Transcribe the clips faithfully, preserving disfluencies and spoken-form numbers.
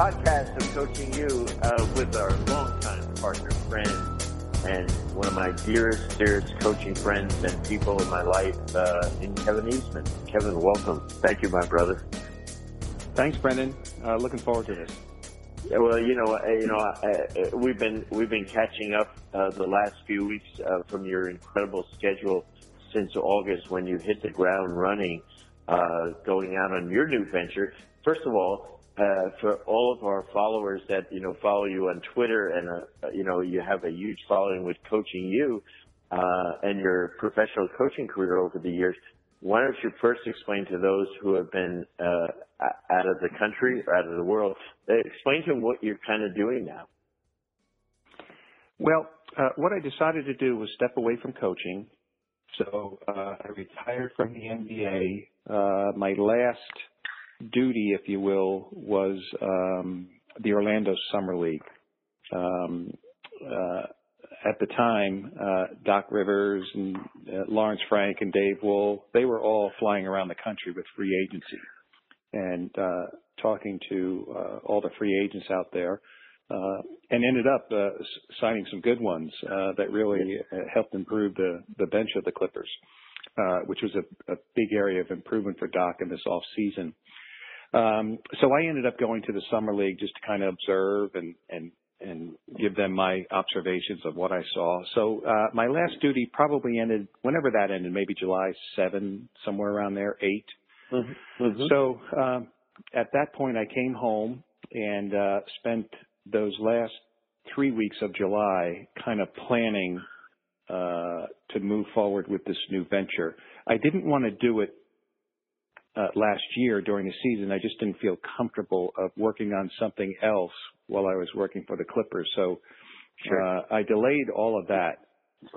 podcast of Coaching You uh, with our longtime partner, friend, and one of my dearest, dearest coaching friends and people in my life, uh, in Kevin Eastman. Kevin, welcome. Thank you, my brother. Thanks, Brendan. Uh, looking forward to this. Yeah, well, you know, uh, you know, uh, we've been we've been catching up uh, the last few weeks uh, from your incredible schedule since August when you hit the ground running, uh, going out on your new venture. First of all, uh, for all of our followers that you know follow you on Twitter, and uh, you know you have a huge following with Coaching You uh, and your professional coaching career over the years. Why don't you first explain to those who have been uh, out of the country or out of the world, explain to them what you're kind of doing now. Well, uh, what I decided to do was step away from coaching. So uh, I retired from the N B A. Uh, my last duty, if you will, was um, the Orlando Summer League. Um, uh, At the time, uh, Doc Rivers and uh, Lawrence Frank and Dave Wool, they were all flying around the country with free agency and uh, talking to uh, all the free agents out there, uh, and ended up uh, signing some good ones uh, that really helped improve the, the bench of the Clippers, uh, which was a, a big area of improvement for Doc in this offseason. Um, so I ended up going to the Summer League just to kind of observe and, and and give them my observations of what I saw. So uh, my last duty probably ended, whenever that ended, maybe July seventh, somewhere around there, eight. Mm-hmm. Mm-hmm. So um, at that point, I came home and uh, spent those last three weeks of July kind of planning uh, to move forward with this new venture. I didn't want to do it uh, last year during the season. I just didn't feel comfortable of working on something else while I was working for the Clippers. So sure. uh, I delayed all of that.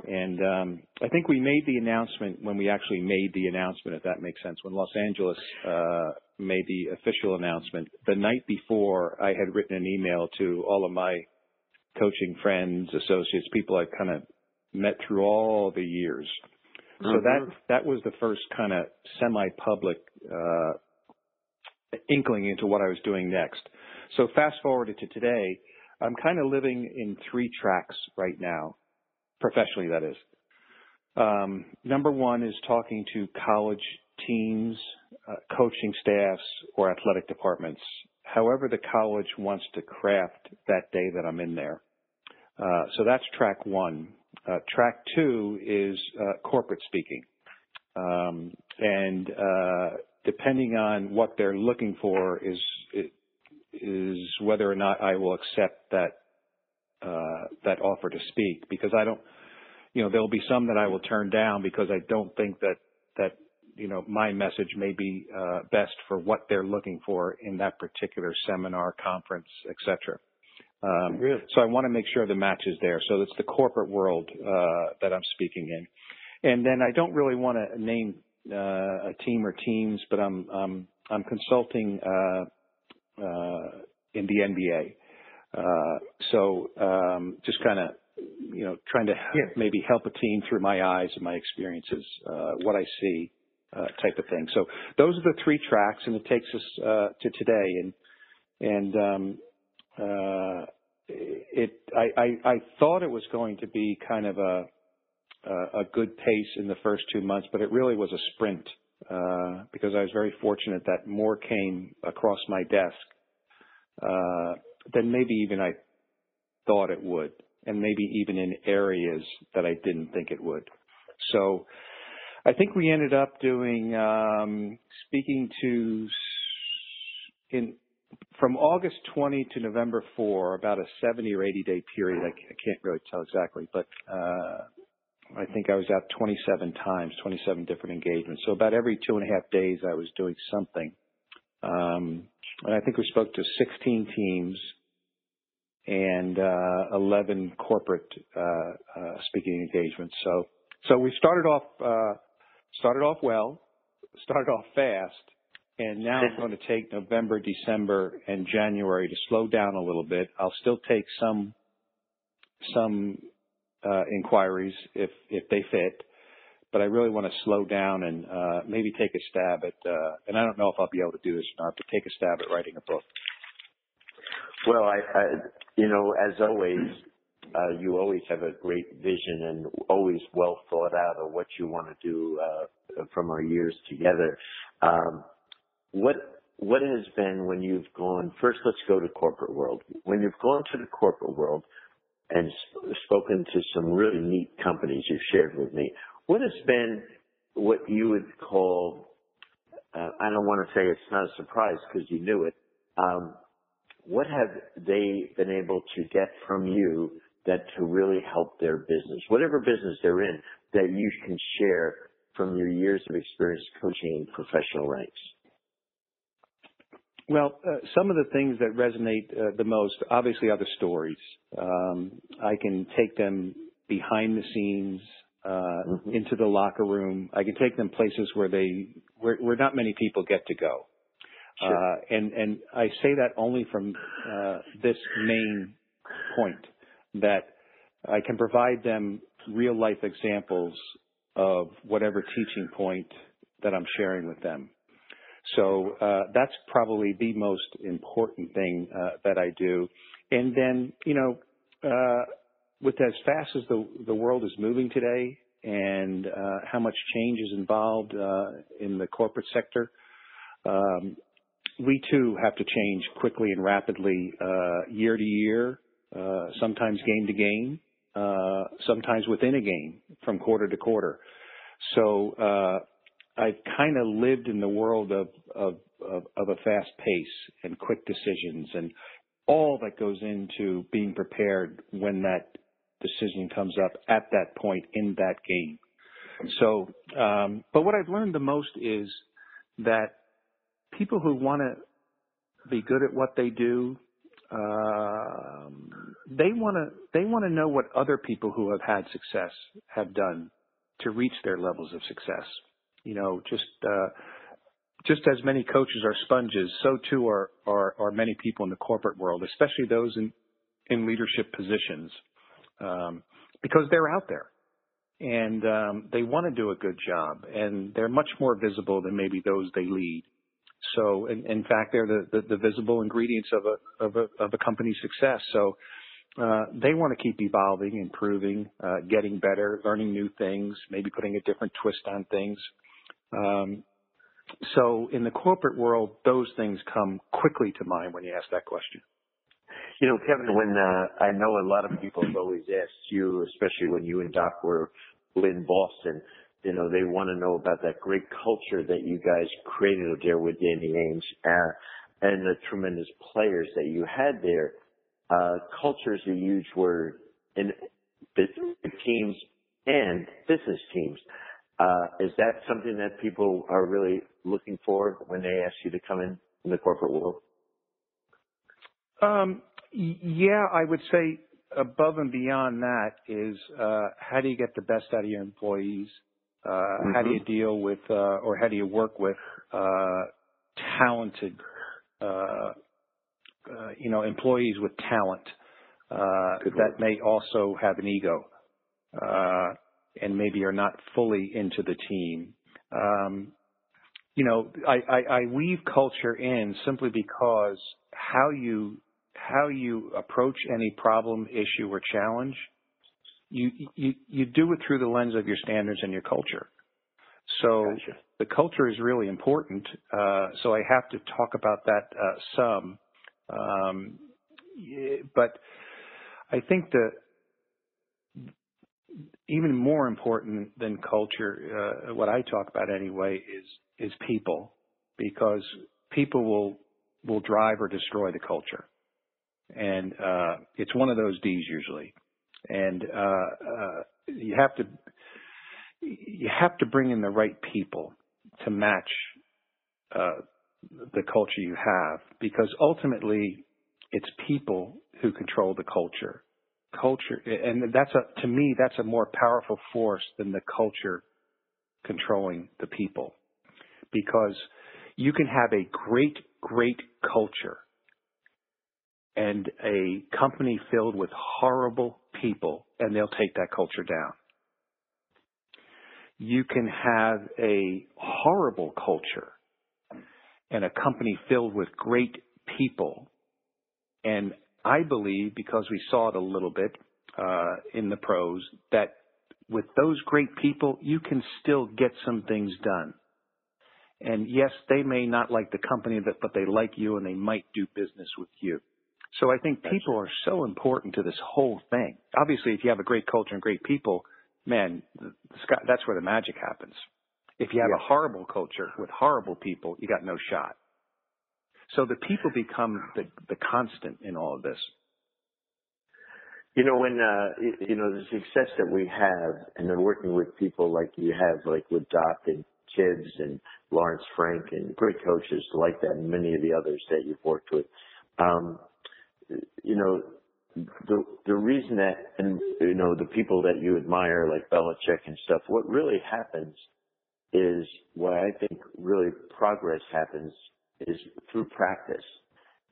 And um, I think we made the announcement when we actually made the announcement, if that makes sense, when Los Angeles uh, made the official announcement. The night before, I had written an email to all of my coaching friends, associates, people I've kind of met through all the years. Mm-hmm. So that that was the first kind of semi-public uh, inkling into what I was doing next. So fast forward to today, I'm kind of living in three tracks right now, professionally that is. Um, number one is talking to college teams, uh, coaching staffs, or athletic departments, however the college wants to craft that day that I'm in there. Uh, so that's track one. Uh, track two is uh, corporate speaking. Um, and uh, depending on what they're looking for is it, is whether or not I will accept that uh, that offer to speak, because I don't, you know, there'll be some that I will turn down because I don't think that, that you know, my message may be uh, best for what they're looking for in that particular seminar, conference, et cetera. Um, really? So I want to make sure the match is there. So it's the corporate world uh, that I'm speaking in. And then I don't really want to name uh, a team or teams, but I'm, um, I'm consulting uh, – Uh, in the N B A. Uh, so um, just kind of, you know, trying to yeah. maybe help a team through my eyes and my experiences, uh, what I see uh, type of thing. So those are the three tracks, and it takes us uh, to today. And and um, uh, it I, I, I thought it was going to be kind of a, a good pace in the first two months, but it really was a sprint. Uh, because I was very fortunate that more came across my desk uh, than maybe even I thought it would, and maybe even in areas that I didn't think it would. So I think we ended up doing um, speaking to in from August twentieth to November fourth, about a seventy or eighty day period. I, I can't really tell exactly, but uh, I think I was out twenty-seven times, twenty-seven different engagements. So about every two and a half days I was doing something. Um, and I think we spoke to sixteen teams and uh, eleven corporate uh, uh, speaking engagements. So so we started off uh, started off well, started off fast, and now I'm going to take November, December, and January to slow down a little bit. I'll still take some some – Uh, inquiries if if they fit, but I really want to slow down and uh, maybe take a stab at, uh, and I don't know if I'll be able to do this or not, but take a stab at writing a book. Well, I, I you know, as always, uh, you always have a great vision and always well thought out of what you want to do uh, from our years together. Um, what what has been when you've gone – first, let's go to corporate world. When you've gone to the corporate world and sp- spoken to some really neat companies you've shared with me, what has been what you would call uh, – I don't want to say it's not a surprise because you knew it um, – what have they been able to get from you that to really help their business, whatever business they're in, that you can share from your years of experience coaching in professional ranks? Well, uh, some of the things that resonate uh, the most, obviously, are the stories. Um, I can take them behind the scenes uh, mm-hmm. into the locker room. I can take them places where they where, where not many people get to go. Sure. Uh, and, and I say that only from uh, this main point, that I can provide them real-life examples of whatever teaching point that I'm sharing with them. So uh, that's probably the most important thing uh, that I do. And then, you know, uh, with as fast as the, the world is moving today and uh, how much change is involved uh, in the corporate sector, um, we, too, have to change quickly and rapidly uh, year to year, uh, sometimes game to game, uh, sometimes within a game from quarter to quarter. So uh, I've kind of lived in the world of, of, of, of a fast pace and quick decisions and all that goes into being prepared when that decision comes up at that point in that game. So, um, but what I've learned the most is that people who want to be good at what they do, um, they want to they want to know what other people who have had success have done to reach their levels of success. You know, just uh, just as many coaches are sponges, so too are, are are many people in the corporate world, especially those in in leadership positions, um, because they're out there and um, they want to do a good job, and they're much more visible than maybe those they lead. So, in, in fact, they're the, the, the visible ingredients of a, of a of a company's success. So, uh, they want to keep evolving, improving, uh, getting better, learning new things, maybe putting a different twist on things. Um, so, in the corporate world, those things come quickly to mind when you ask that question. You know, Kevin, when uh, I know a lot of people have always asked you, especially when you and Doc were in Boston, you know, they want to know about that great culture that you guys created there with Danny Ainge uh, and the tremendous players that you had there. Uh, culture is a huge word in teams and business teams. Uh, is that something that people are really looking for when they ask you to come in in the corporate world? Um, yeah, I would say above and beyond that is uh, how do you get the best out of your employees? Uh, mm-hmm. How do you deal with uh, or how do you work with uh, talented, uh, uh, you know, employees with talent uh, that may also have an ego uh, and maybe are not fully into the team? Um, you know, I, I, I weave culture in simply because how you how you approach any problem, issue, or challenge, You, you you do it through the lens of your standards and your culture. So gotcha. The culture is really important. Uh, so I have to talk about that uh, some. Um, but I think that even more important than culture, uh, what I talk about anyway, is is people, because people will will drive or destroy the culture, and uh, it's one of those D's usually. And uh, uh, you have to you have to bring in the right people to match uh, the culture you have, because ultimately it's people who control the culture. Culture, and that's a to me that's a more powerful force than the culture controlling the people, because you can have a great, great culture and a company filled with horrible people, and they'll take that culture down. You can have a horrible culture and a company filled with great people, And I believe, because we saw it a little bit uh, in the pros, that with those great people, you can still get some things done. And yes, they may not like the company, but they like you and they might do business with you. So I think people are so important to this whole thing. Obviously, if you have a great culture and great people, man, that's where the magic happens. If you have yeah. a horrible culture with horrible people, you got no shot. So the people become the, the constant in all of this. You know, when, uh, you know, the success that we have, and then working with people like you have, like with Doc and Kids and Lawrence Frank and great coaches like that, and many of the others that you've worked with, um, you know, the the reason that, and you know, the people that you admire like Belichick and stuff, what really happens is, what I think really progress happens is through practice.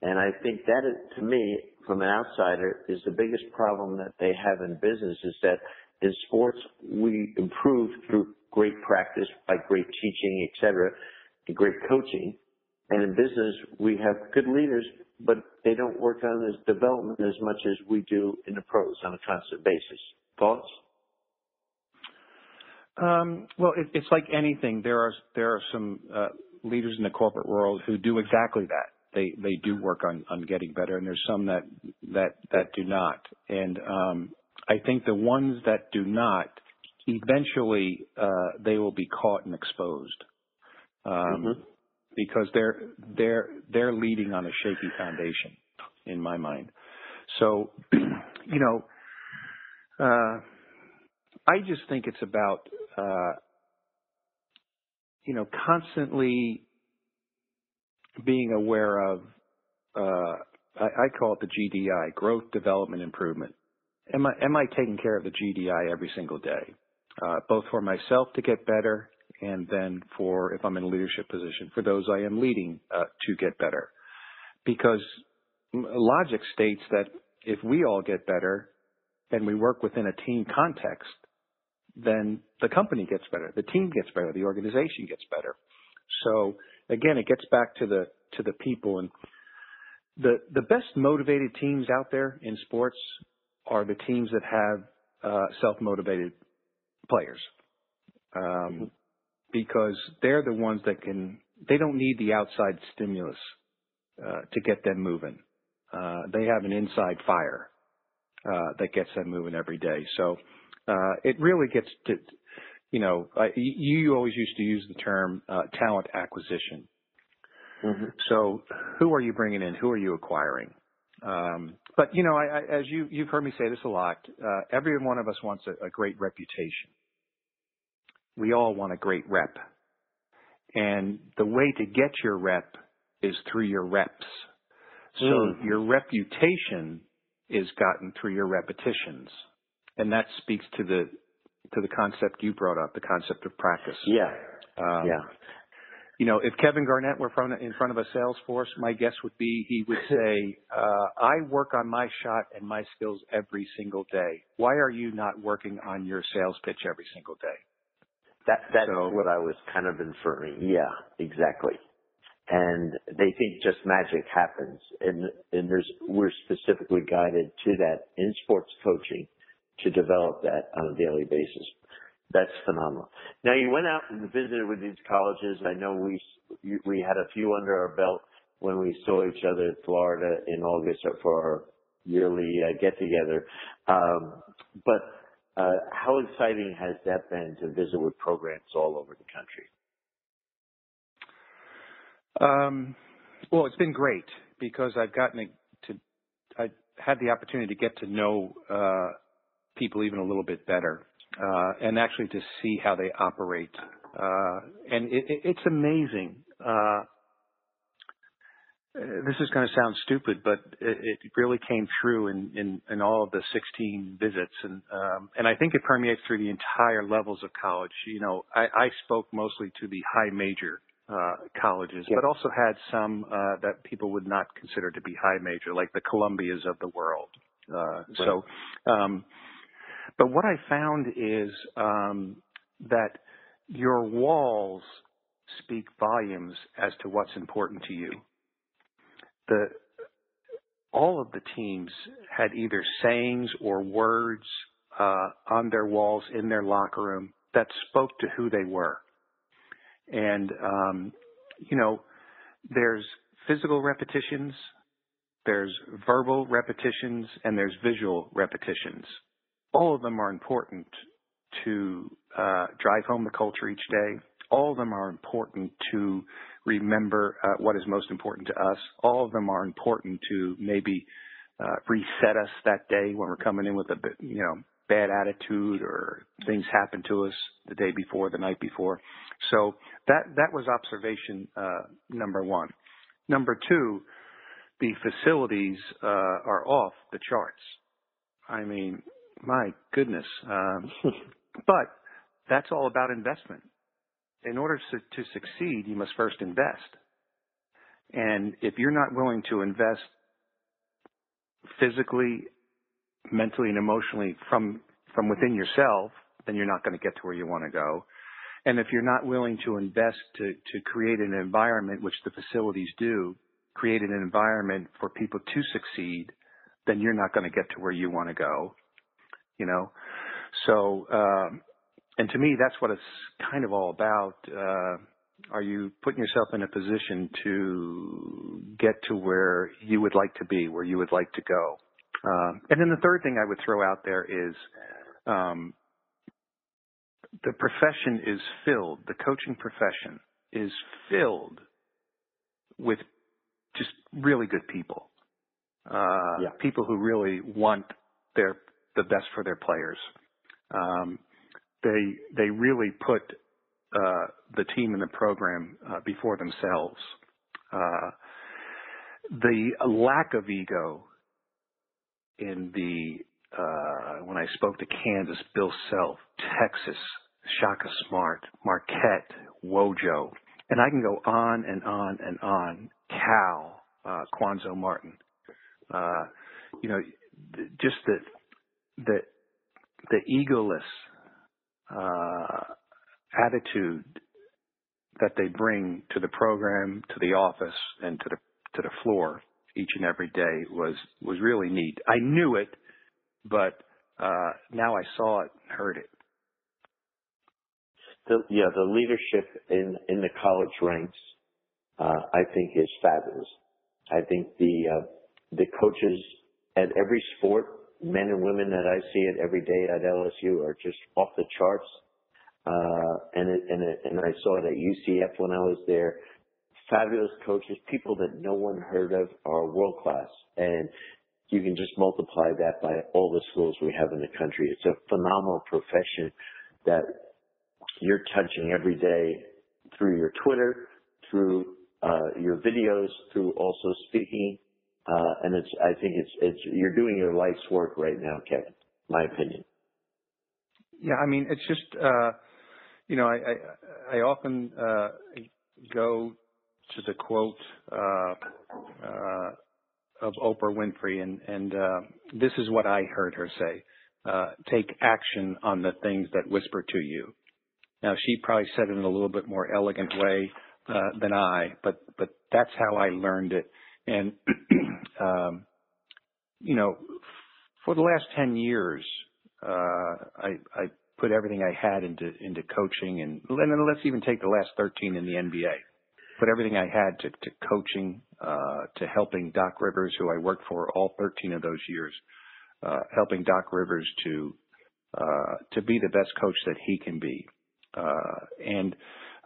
And I think that, is, to me, from an outsider, is the biggest problem that they have in business, is that in sports, we improve through great practice, by great teaching, et cetera, and great coaching. And in business, we have good leaders, but they don't work on this development as much as we do in the pros on a constant basis. Thoughts? Um, well, it, it's like anything. There are there are some uh, leaders in the corporate world who do exactly that. They they do work on, on getting better, and there's some that that that do not. And um, I think the ones that do not, eventually uh, they will be caught and exposed, um, mm-hmm. because they're they're they're leading on a shaky foundation, in my mind. So, you know, uh, I just think it's about uh, you know, constantly being aware of, uh, I, I call it the G D I, growth, development, improvement. Am I, am I taking care of the G D I every single day, uh, both for myself to get better, and then for, if I'm in a leadership position, for those I am leading uh, to get better? Because logic states that if we all get better and we work within a team context, then the company gets better, the team gets better, the organization gets better. So again, it gets back to the to the people, and the the best motivated teams out there in sports are the teams that have uh, self-motivated players, um, mm-hmm. because they're the ones that can. They don't need the outside stimulus uh, to get them moving. Uh, they have an inside fire uh, that gets them moving every day. So uh, it really gets to. You know, I, you always used to use the term uh, talent acquisition. Mm-hmm. So who are you bringing in? Who are you acquiring? Um, but, you know, I, I, as you, you've heard me say this a lot, uh, every one of us wants a, a great reputation. We all want a great rep. And the way to get your rep is through your reps. So mm. your reputation is gotten through your repetitions. And that speaks to the to the concept you brought up, the concept of practice. Yeah. Um, yeah. You know, if Kevin Garnett were from, in front of a sales force, my guess would be he would say, uh, I work on my shot and my skills every single day. Why are you not working on your sales pitch every single day? That That's so, what I was kind of inferring. Yeah, exactly. And they think just magic happens. And, and there's we're specifically guided to that in sports coaching, to develop that on a daily basis. That's phenomenal. Now, you went out and visited with these colleges. I know we we had a few under our belt when we saw each other in Florida in August for our yearly uh, get-together. Um, but uh, how exciting has that been to visit with programs all over the country? Um, well, it's been great because I've gotten to – I had the opportunity to get to know uh, – people even a little bit better, uh, and actually to see how they operate. Uh, and it, it, it's amazing. Uh, this is going to sound stupid, but it, it really came through in, in, in all of the sixteen visits. And, um, and I think it permeates through the entire levels of college. You know, I, I spoke mostly to the high major uh, colleges, yeah. but also had some uh, that people would not consider to be high major, like the Columbias of the world. Uh, right. So, um, But what I found is um, that your walls speak volumes as to what's important to you. The all of the teams had either sayings or words uh, on their walls in their locker room that spoke to who they were. And, um, you know, there's physical repetitions, there's verbal repetitions, and there's visual repetitions. All of them are important to uh, drive home the culture each day. All of them are important to remember uh, what is most important to us. All of them are important to maybe uh, reset us that day when we're coming in with a bit, you know, bad attitude or things happen to us the day before, the night before. So that, that was observation uh, number one. Number two, the facilities uh, are off the charts. I mean, my goodness. Um, but that's all about investment. In order to, to succeed, you must first invest. And if you're not willing to invest physically, mentally, and emotionally from from within yourself, then you're not going to get to where you want to go. And if you're not willing to invest to, to create an environment, which the facilities do, create an environment for people to succeed, then you're not going to get to where you want to go, you know. So, um, and to me, that's what it's kind of all about. Uh, are you putting yourself in a position to get to where you would like to be, where you would like to go? Uh, and then the third thing I would throw out there is um, the profession is filled, the coaching profession is filled with just really good people, uh, yeah. people who really want their the best for their players. Um, they they really put uh, the team and the program uh, before themselves. Uh, the lack of ego in the, uh, when I spoke to Kansas, Bill Self, Texas, Shaka Smart, Marquette, Wojo, and I can go on and on and on, Cal, uh, Cuonzo Martin, uh, you know, th- just the, the, the egoless uh, attitude that they bring to the program, to the office, and to the, to the floor each and every day was, was really neat. I knew it, but uh, now I saw it and heard it. The, yeah, the leadership in, in the college ranks, uh, I think, is fabulous. I think the uh, the coaches at every sport, men and women that I see it every day at L S U, are just off the charts. Uh, and it, and it, and I saw it at U C F when I was there. Fabulous coaches, people that no one heard of, are world-class. And you can just multiply that by all the schools we have in the country. It's a phenomenal profession that you're touching every day through your Twitter, through uh, your videos, through also speaking. Uh, and it's, I think it's, it's, you're doing your life's work right now, Kevin, my opinion. Yeah, I mean, it's just, uh, you know, I, I, I often uh, go to the quote uh, uh, of Oprah Winfrey, and, and uh, this is what I heard her say. Uh, take action on the things that whisper to you. Now, she probably said it in a little bit more elegant way uh, than I, but, but that's how I learned it. And, um, you know, for the last ten years, uh, I, I put everything I had into, into coaching, and, and let's even take the last thirteen in the N B A. Put everything I had to, to coaching, uh, to helping Doc Rivers, who I worked for all thirteen of those years, uh, helping Doc Rivers to uh, to be the best coach that he can be, uh, and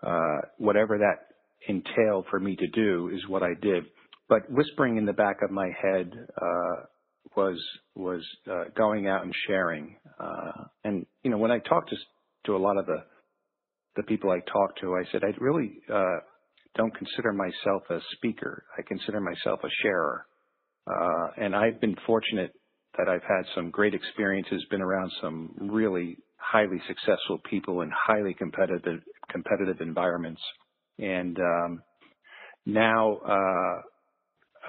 uh, whatever that entailed for me to do is what I did. But whispering in the back of my head uh, was was uh, going out and sharing, uh, and you know, when I talked to to a lot of the the people I talked to, I said I really. Uh, don't consider myself a speaker. I consider myself a sharer. Uh, and I've been fortunate that I've had some great experiences, been around some really highly successful people in highly competitive, competitive environments. And um, now uh,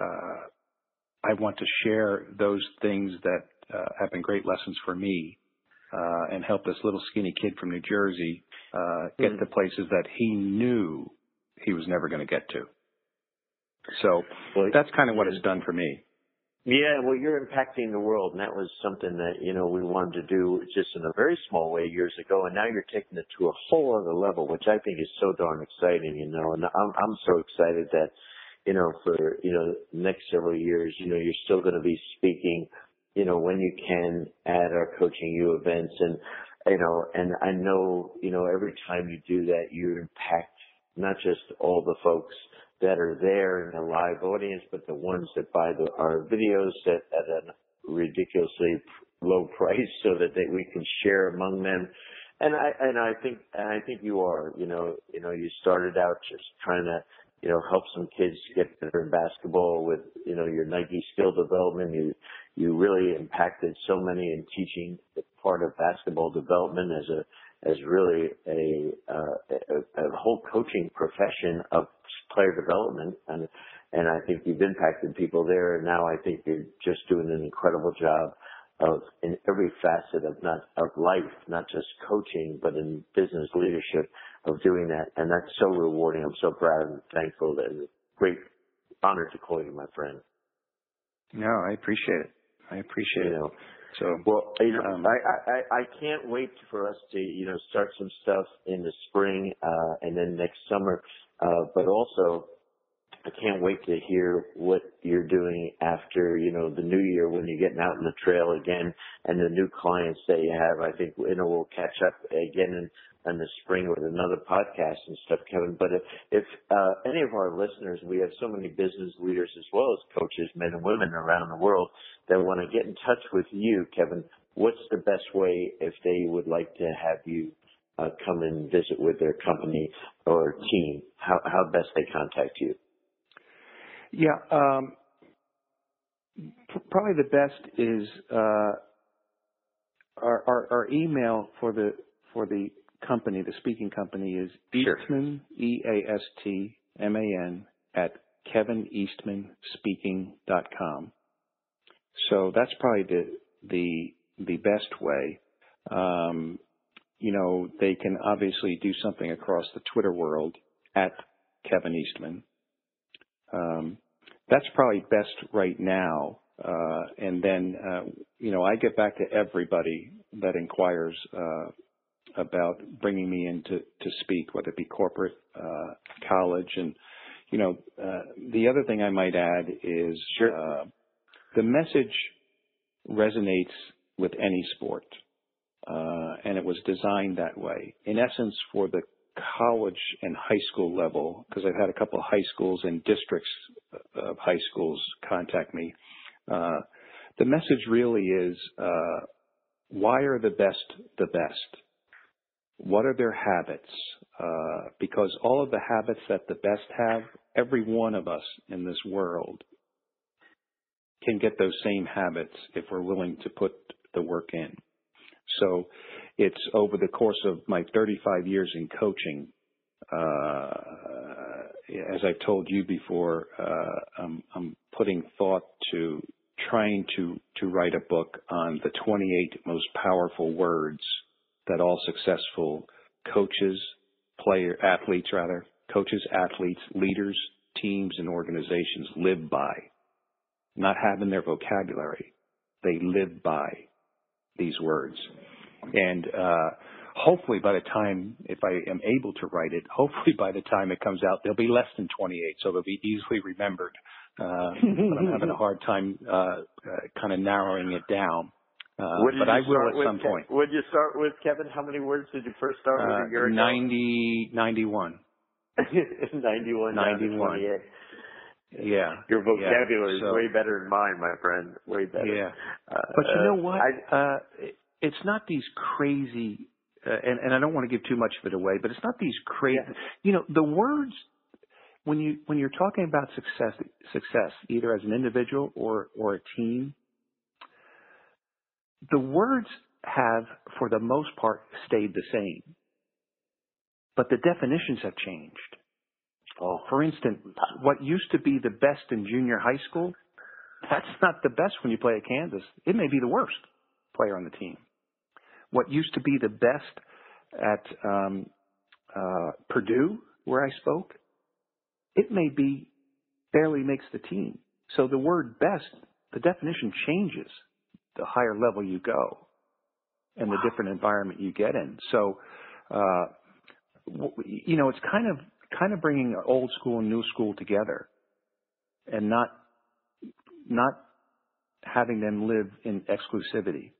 uh, I want to share those things that uh, have been great lessons for me uh, and help this little skinny kid from New Jersey uh, get mm. to places that he knew he was never going to get to. So well, that's kind of what it's done for me. Yeah, well, you're impacting the world, and that was something that, you know, we wanted to do just in a very small way years ago, and now you're taking it to a whole other level, which I think is so darn exciting, you know, and I'm, I'm so excited that, you know, for, you know, next several years, you know, you're still going to be speaking, you know, when you can at our Coaching U events, and, you know, and I know, you know, every time you do that, you impact not just all the folks that are there in the live audience, but the ones that buy the, our videos at, at a ridiculously low price so that they, we can share among them. And I, and I think, and I think you are, you know, you know, you started out just trying to, you know, help some kids get better in basketball with, you know, your Nike skill development. You, you really impacted so many in teaching the part of basketball development as a, as really a, uh, a, a whole coaching profession of player development. And, and I think you've impacted people there. And now I think you're just doing an incredible job of in every facet of not, of life, not just coaching, but in business leadership of doing that. And that's so rewarding. I'm so proud and thankful, and great honor to call you my friend. No, I appreciate it. I appreciate you know, it. So, well, you know, um, I, I, I can't wait for us to, you know, start some stuff in the spring uh, and then next summer. Uh, but also, I can't wait to hear what you're doing after, you know, the new year when you're getting out on the trail again and the new clients that you have. I think, you know, we'll catch up again in, in the spring with another podcast and stuff, Kevin. But if, if uh, any of our listeners, we have so many business leaders as well as coaches, men and women around the world that want to get in touch with you, Kevin, what's the best way if they would like to have you uh, come and visit with their company or team? How, how best they contact you? Yeah, um, probably the best is uh, our, our, our email for the for the company, the speaking company, is Eastman, sure. E A S T M A N, at kevin eastman speaking dot com. So that's probably the the the best way. Um, you know, they can obviously do something across the Twitter world at Kevin Eastman. Um, that's probably best right now. Uh, and then, uh, you know, I get back to everybody that inquires, uh, about bringing me in to, to speak, whether it be corporate, uh, college. And, you know, uh, the other thing I might add is, sure. uh, the message resonates with any sport. Uh, and it was designed that way, in essence, for the college and high school level, because I've had a couple of high schools and districts of high schools contact me. Uh, the message really is, uh, why are the best the best? What are their habits? Uh, because all of the habits that the best have, every one of us in this world can get those same habits if we're willing to put the work in. So it's over the course of my thirty-five years in coaching, uh, as I've told you before, uh, I'm, I'm putting thought to trying to, to write a book on the twenty-eight most powerful words that all successful coaches, player, athletes rather, coaches, athletes, leaders, teams, and organizations live by. Not having their vocabulary, they live by these words. And uh, hopefully by the time, if I am able to write it, hopefully by the time it comes out, there'll be less than twenty-eight, so they'll be easily remembered. Uh, but I'm having a hard time uh, uh, kind of narrowing it down. Uh, but I will at some point. What did you start with, Kevin? How many words did you first start with uh, a year ago? ninety, ninety-one. ninety-one. ninety-one. Yeah. Your vocabulary yeah. So, is way better than mine, my friend. Way better. Yeah. Uh, but you know what? I, uh, it's not these crazy, uh, and, and I don't want to give too much of it away, but it's not these crazy, yeah. you know, the words, when, you, when you're talking about success, success, either as an individual or, or a team, the words have, for the most part, stayed the same. But the definitions have changed. Oh. For instance, what used to be the best in junior high school, that's not the best when you play at Kansas. It may be the worst player on the team. What used to be the best at um, uh, Purdue, where I spoke, it may be barely makes the team. So the word best the definition changes the higher level you go and wow. the different environment you get in. So, uh, w- you know, it's kind of kind of bringing old school and new school together, and not not having them live in exclusivity,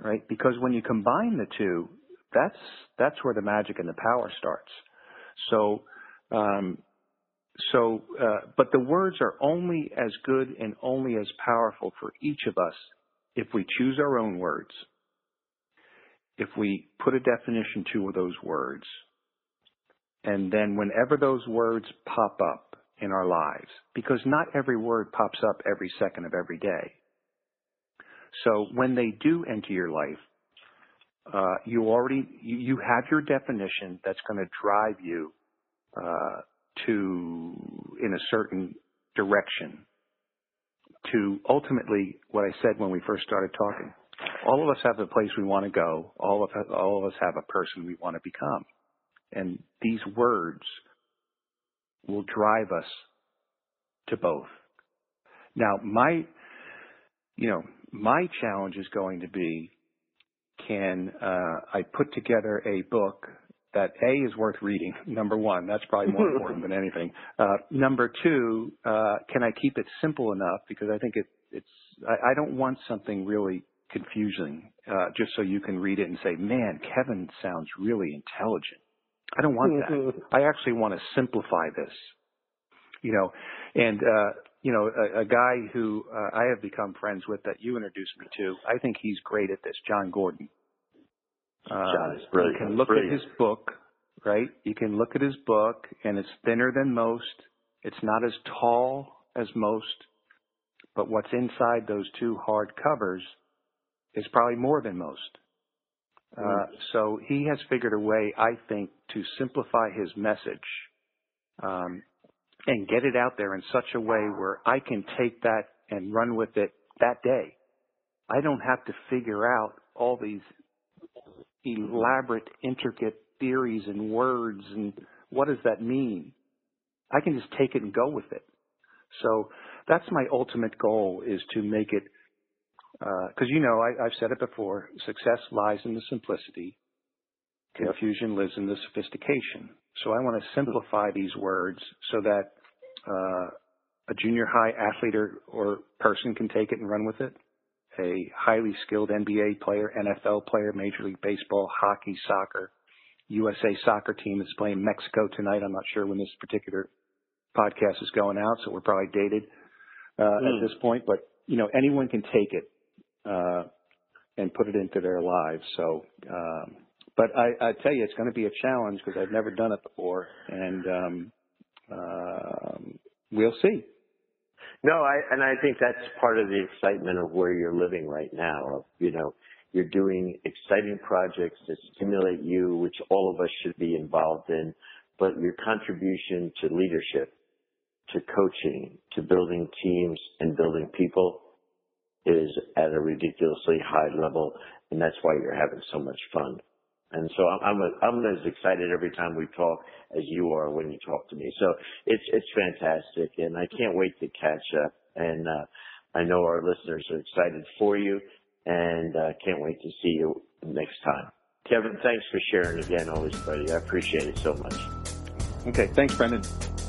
right? Because when you combine the two, that's that's where the magic and the power starts. So, um, so, uh, but the words are only as good and only as powerful for each of us if we choose our own words, if we put a definition to those words, and then whenever those words pop up in our lives, because not every word pops up every second of every day. So when they do enter your life, uh, you already you, you have your definition that's going to drive you uh, to in a certain direction. To ultimately, what I said when we first started talking, all of us have a place we want to go. All of all of us have a person we want to become, and these words will drive us to both. Now, my, you know, my challenge is going to be, can uh, I put together a book that, A, is worth reading, number one. That's probably more important than anything. Uh, number two, uh, can I keep it simple enough? Because I think it, it's – I don't want something really confusing uh, just so you can read it and say, man, Kevin sounds really intelligent. I don't want that. I actually want to simplify this, you know, and, uh, you know, a, a guy who uh, I have become friends with that you introduced me to, I think he's great at this, John Gordon. Uh, John is brilliant. You can look brilliant. at his book, right? You can look at his book, and it's thinner than most. It's not as tall as most, but what's inside those two hard covers is probably more than most. Uh, so he has figured a way, I think, to simplify his message um, and get it out there in such a way where I can take that and run with it that day. I don't have to figure out all these elaborate, intricate theories and words and what does that mean. I can just take it and go with it. So that's my ultimate goal, is to make it, because, uh, you know, I, I've said it before, success lies in the simplicity. Confusion yep. lives in the sophistication. So I want to simplify these words so that uh, a junior high athlete or, or person can take it and run with it. A highly skilled N B A player, N F L player, Major League Baseball, hockey, soccer. U S A Soccer team is playing Mexico tonight. I'm not sure when this particular podcast is going out, so we're probably dated uh, mm. at this point. But, you know, anyone can take it Uh, and put it into their lives. So, um, but I, I tell you, it's going to be a challenge because I've never done it before, and um, uh, we'll see. No, I, and I think that's part of the excitement of where you're living right now. Of, you know, you're doing exciting projects that stimulate you, which all of us should be involved in, but your contribution to leadership, to coaching, to building teams and building people is at a ridiculously high level, and that's why you're having so much fun. And so I'm a, I'm as excited every time we talk as you are when you talk to me. So it's it's fantastic, and I can't wait to catch up. And uh, I know our listeners are excited for you, and uh, can't wait to see you next time. Kevin, thanks for sharing again, always, buddy. I appreciate it so much. Okay, thanks, Brendan.